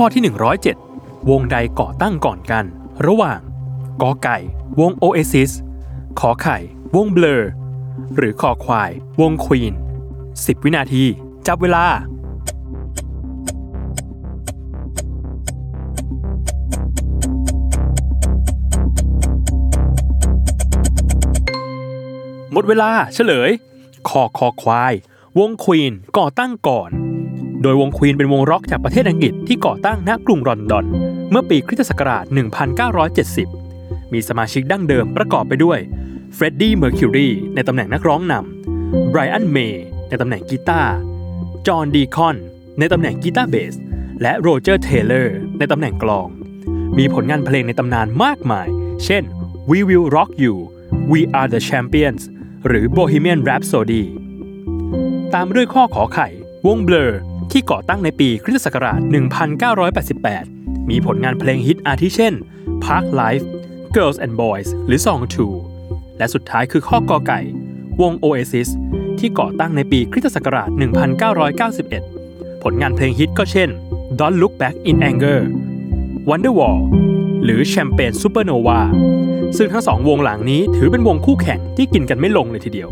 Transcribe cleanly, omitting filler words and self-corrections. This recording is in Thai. ข้อที่107วงใดก่อตั้งก่อนกันระหว่างกอไก่วง Oasis ขอไข่วง Blur หรือขอควายวง Queen 10 วินาทีจับเวลาหมดเวลาเฉลยขอควายวง Queen ก่อตั้งก่อนโดยวง Queen เป็นวงร็อกจากประเทศอังกฤษที่ก่อตั้งณกรุงลอนดอนเมื่อปีคริสตศักราช1970มีสมาชิกดั้งเดิมประกอบไปด้วยเฟรดดี้เมอร์คิวรีในตำแหน่งนักร้องนำไบรอันเมย์ในตำแหน่งกีตาร์จอห์นดีคอนในตำแหน่งกีตาร์เบสและโรเจอร์เทเลอร์ในตำแหน่งกลองมีผลงานเพลงในตำนานมากมายเช่น We Will Rock You We Are The Champions หรือ Bohemian Rhapsody ตามด้วยข้อขอไข่วง Blur ที่ก่อตั้งในปีคริสตศักราช1988มีผลงานเพลงฮิตอาทิเช่น Park Life Girls and Boys หรือ Song 2 และสุดท้ายคือข้อกอไก่วง Oasis ที่ก่อตั้งในปีคริสตศักราช1991ผลงานเพลงฮิตก็เช่น Don't Look Back in Anger Wonderwall หรือ Champagne Supernovaซึ่งทั้งสองวงหลังนี้ถือเป็นวงคู่แข่งที่กินกันไม่ลงเลยทีเดียว